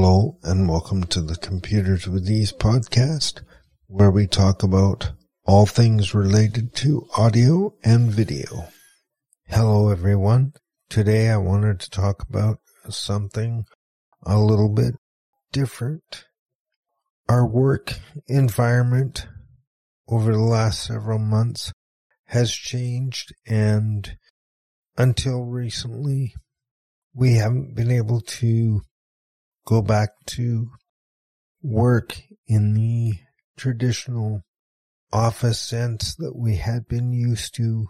Hello and welcome to the Computers with Ease podcast, where we talk about all things related to audio and video. Hello everyone. Today I wanted to talk about something a little bit different. Our work environment over the last several months has changed, and until recently we haven't been able to go back to work in the traditional office sense that we had been used to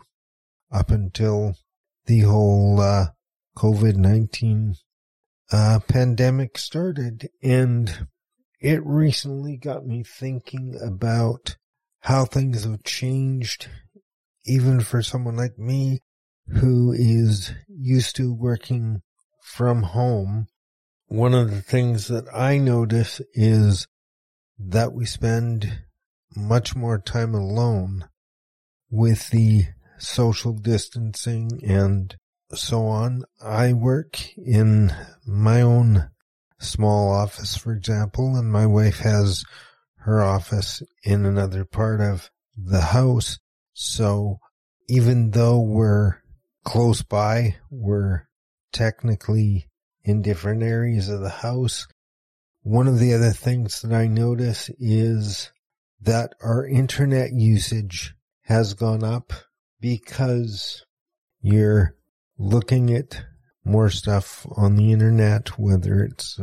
up until the whole COVID-19 pandemic started. And it recently got me thinking about how things have changed, even for someone like me who is used to working from home. One of the things that I notice is that we spend much more time alone with the social distancing and so on. I work in my own small office, for example, and my wife has her office in another part of the house. So even though we're close by, we're technically in different areas of the house. One of the other things that I notice is that our internet usage has gone up because you're looking at more stuff on the internet, whether it's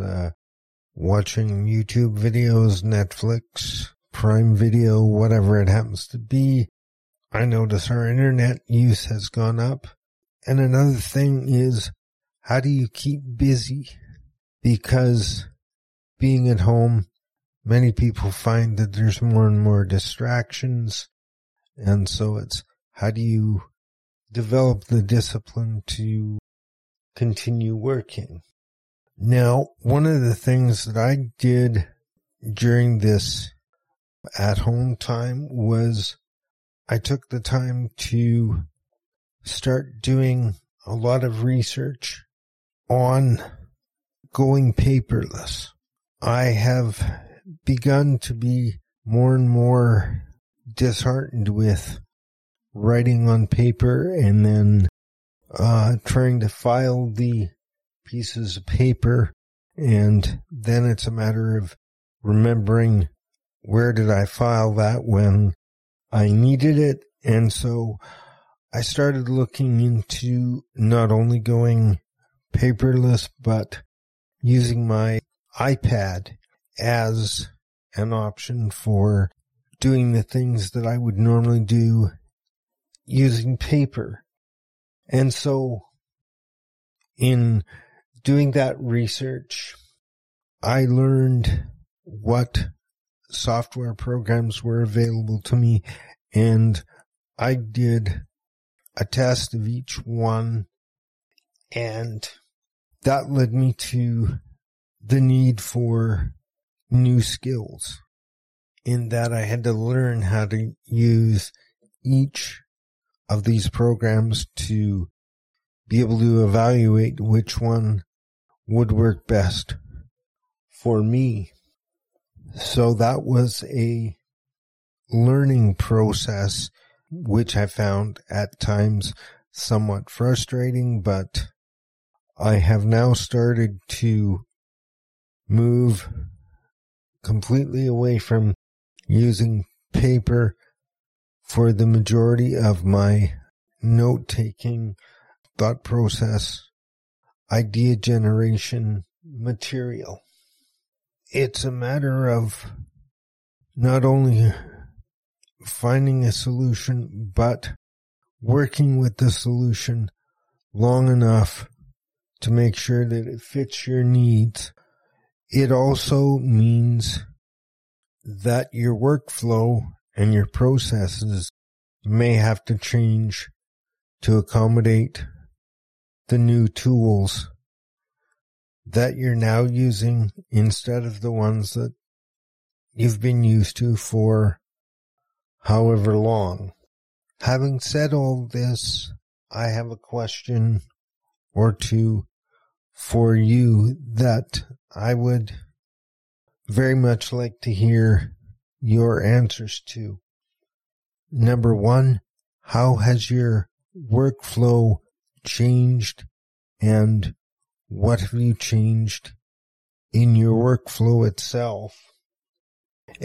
watching YouTube videos, Netflix, Prime Video, whatever it happens to be. I notice our internet use has gone up. And another thing is, how do you keep busy? Because being at home, many people find that there's more and more distractions. And so it's, how do you develop the discipline to continue working? Now, one of the things that I did during this at-home time was I took the time to start doing a lot of research on going paperless. I have begun to be more and more disheartened with writing on paper and then trying to file the pieces of paper, and then it's a matter of remembering where did I file that when I needed it. And so I started looking into not only going paperless, but using my iPad as an option for doing the things that I would normally do using paper. And so in doing that research, I learned what software programs were available to me, and I did a test of each one, and that led me to the need for new skills, in that I had to learn how to use each of these programs to be able to evaluate which one would work best for me. So that was a learning process, which I found at times somewhat frustrating, but I have now started to move completely away from using paper for the majority of my note-taking, thought process, idea generation material. It's a matter of not only finding a solution, but working with the solution long enough to make sure that it fits your needs. It also means that your workflow and your processes may have to change to accommodate the new tools that you're now using instead of the ones that you've been used to for however long. Having said all this, I have a question or two for you that I would very much like to hear your answers to. Number one, how has your workflow changed and what have you changed in your workflow itself?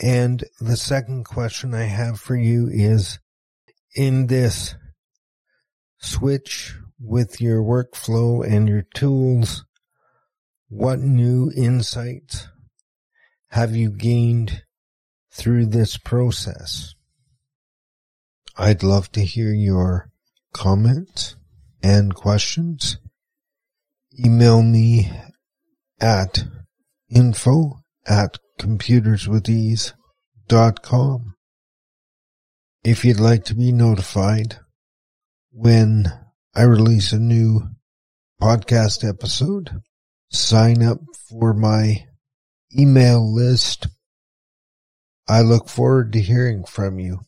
And the second question I have for you is, in this switch with your workflow and your tools, what new insights have you gained through this process? I'd love to hear your comments and questions. Email me at info@computerswithease.com. If you'd like to be notified when I release a new podcast episode, sign up for my email list. I look forward to hearing from you.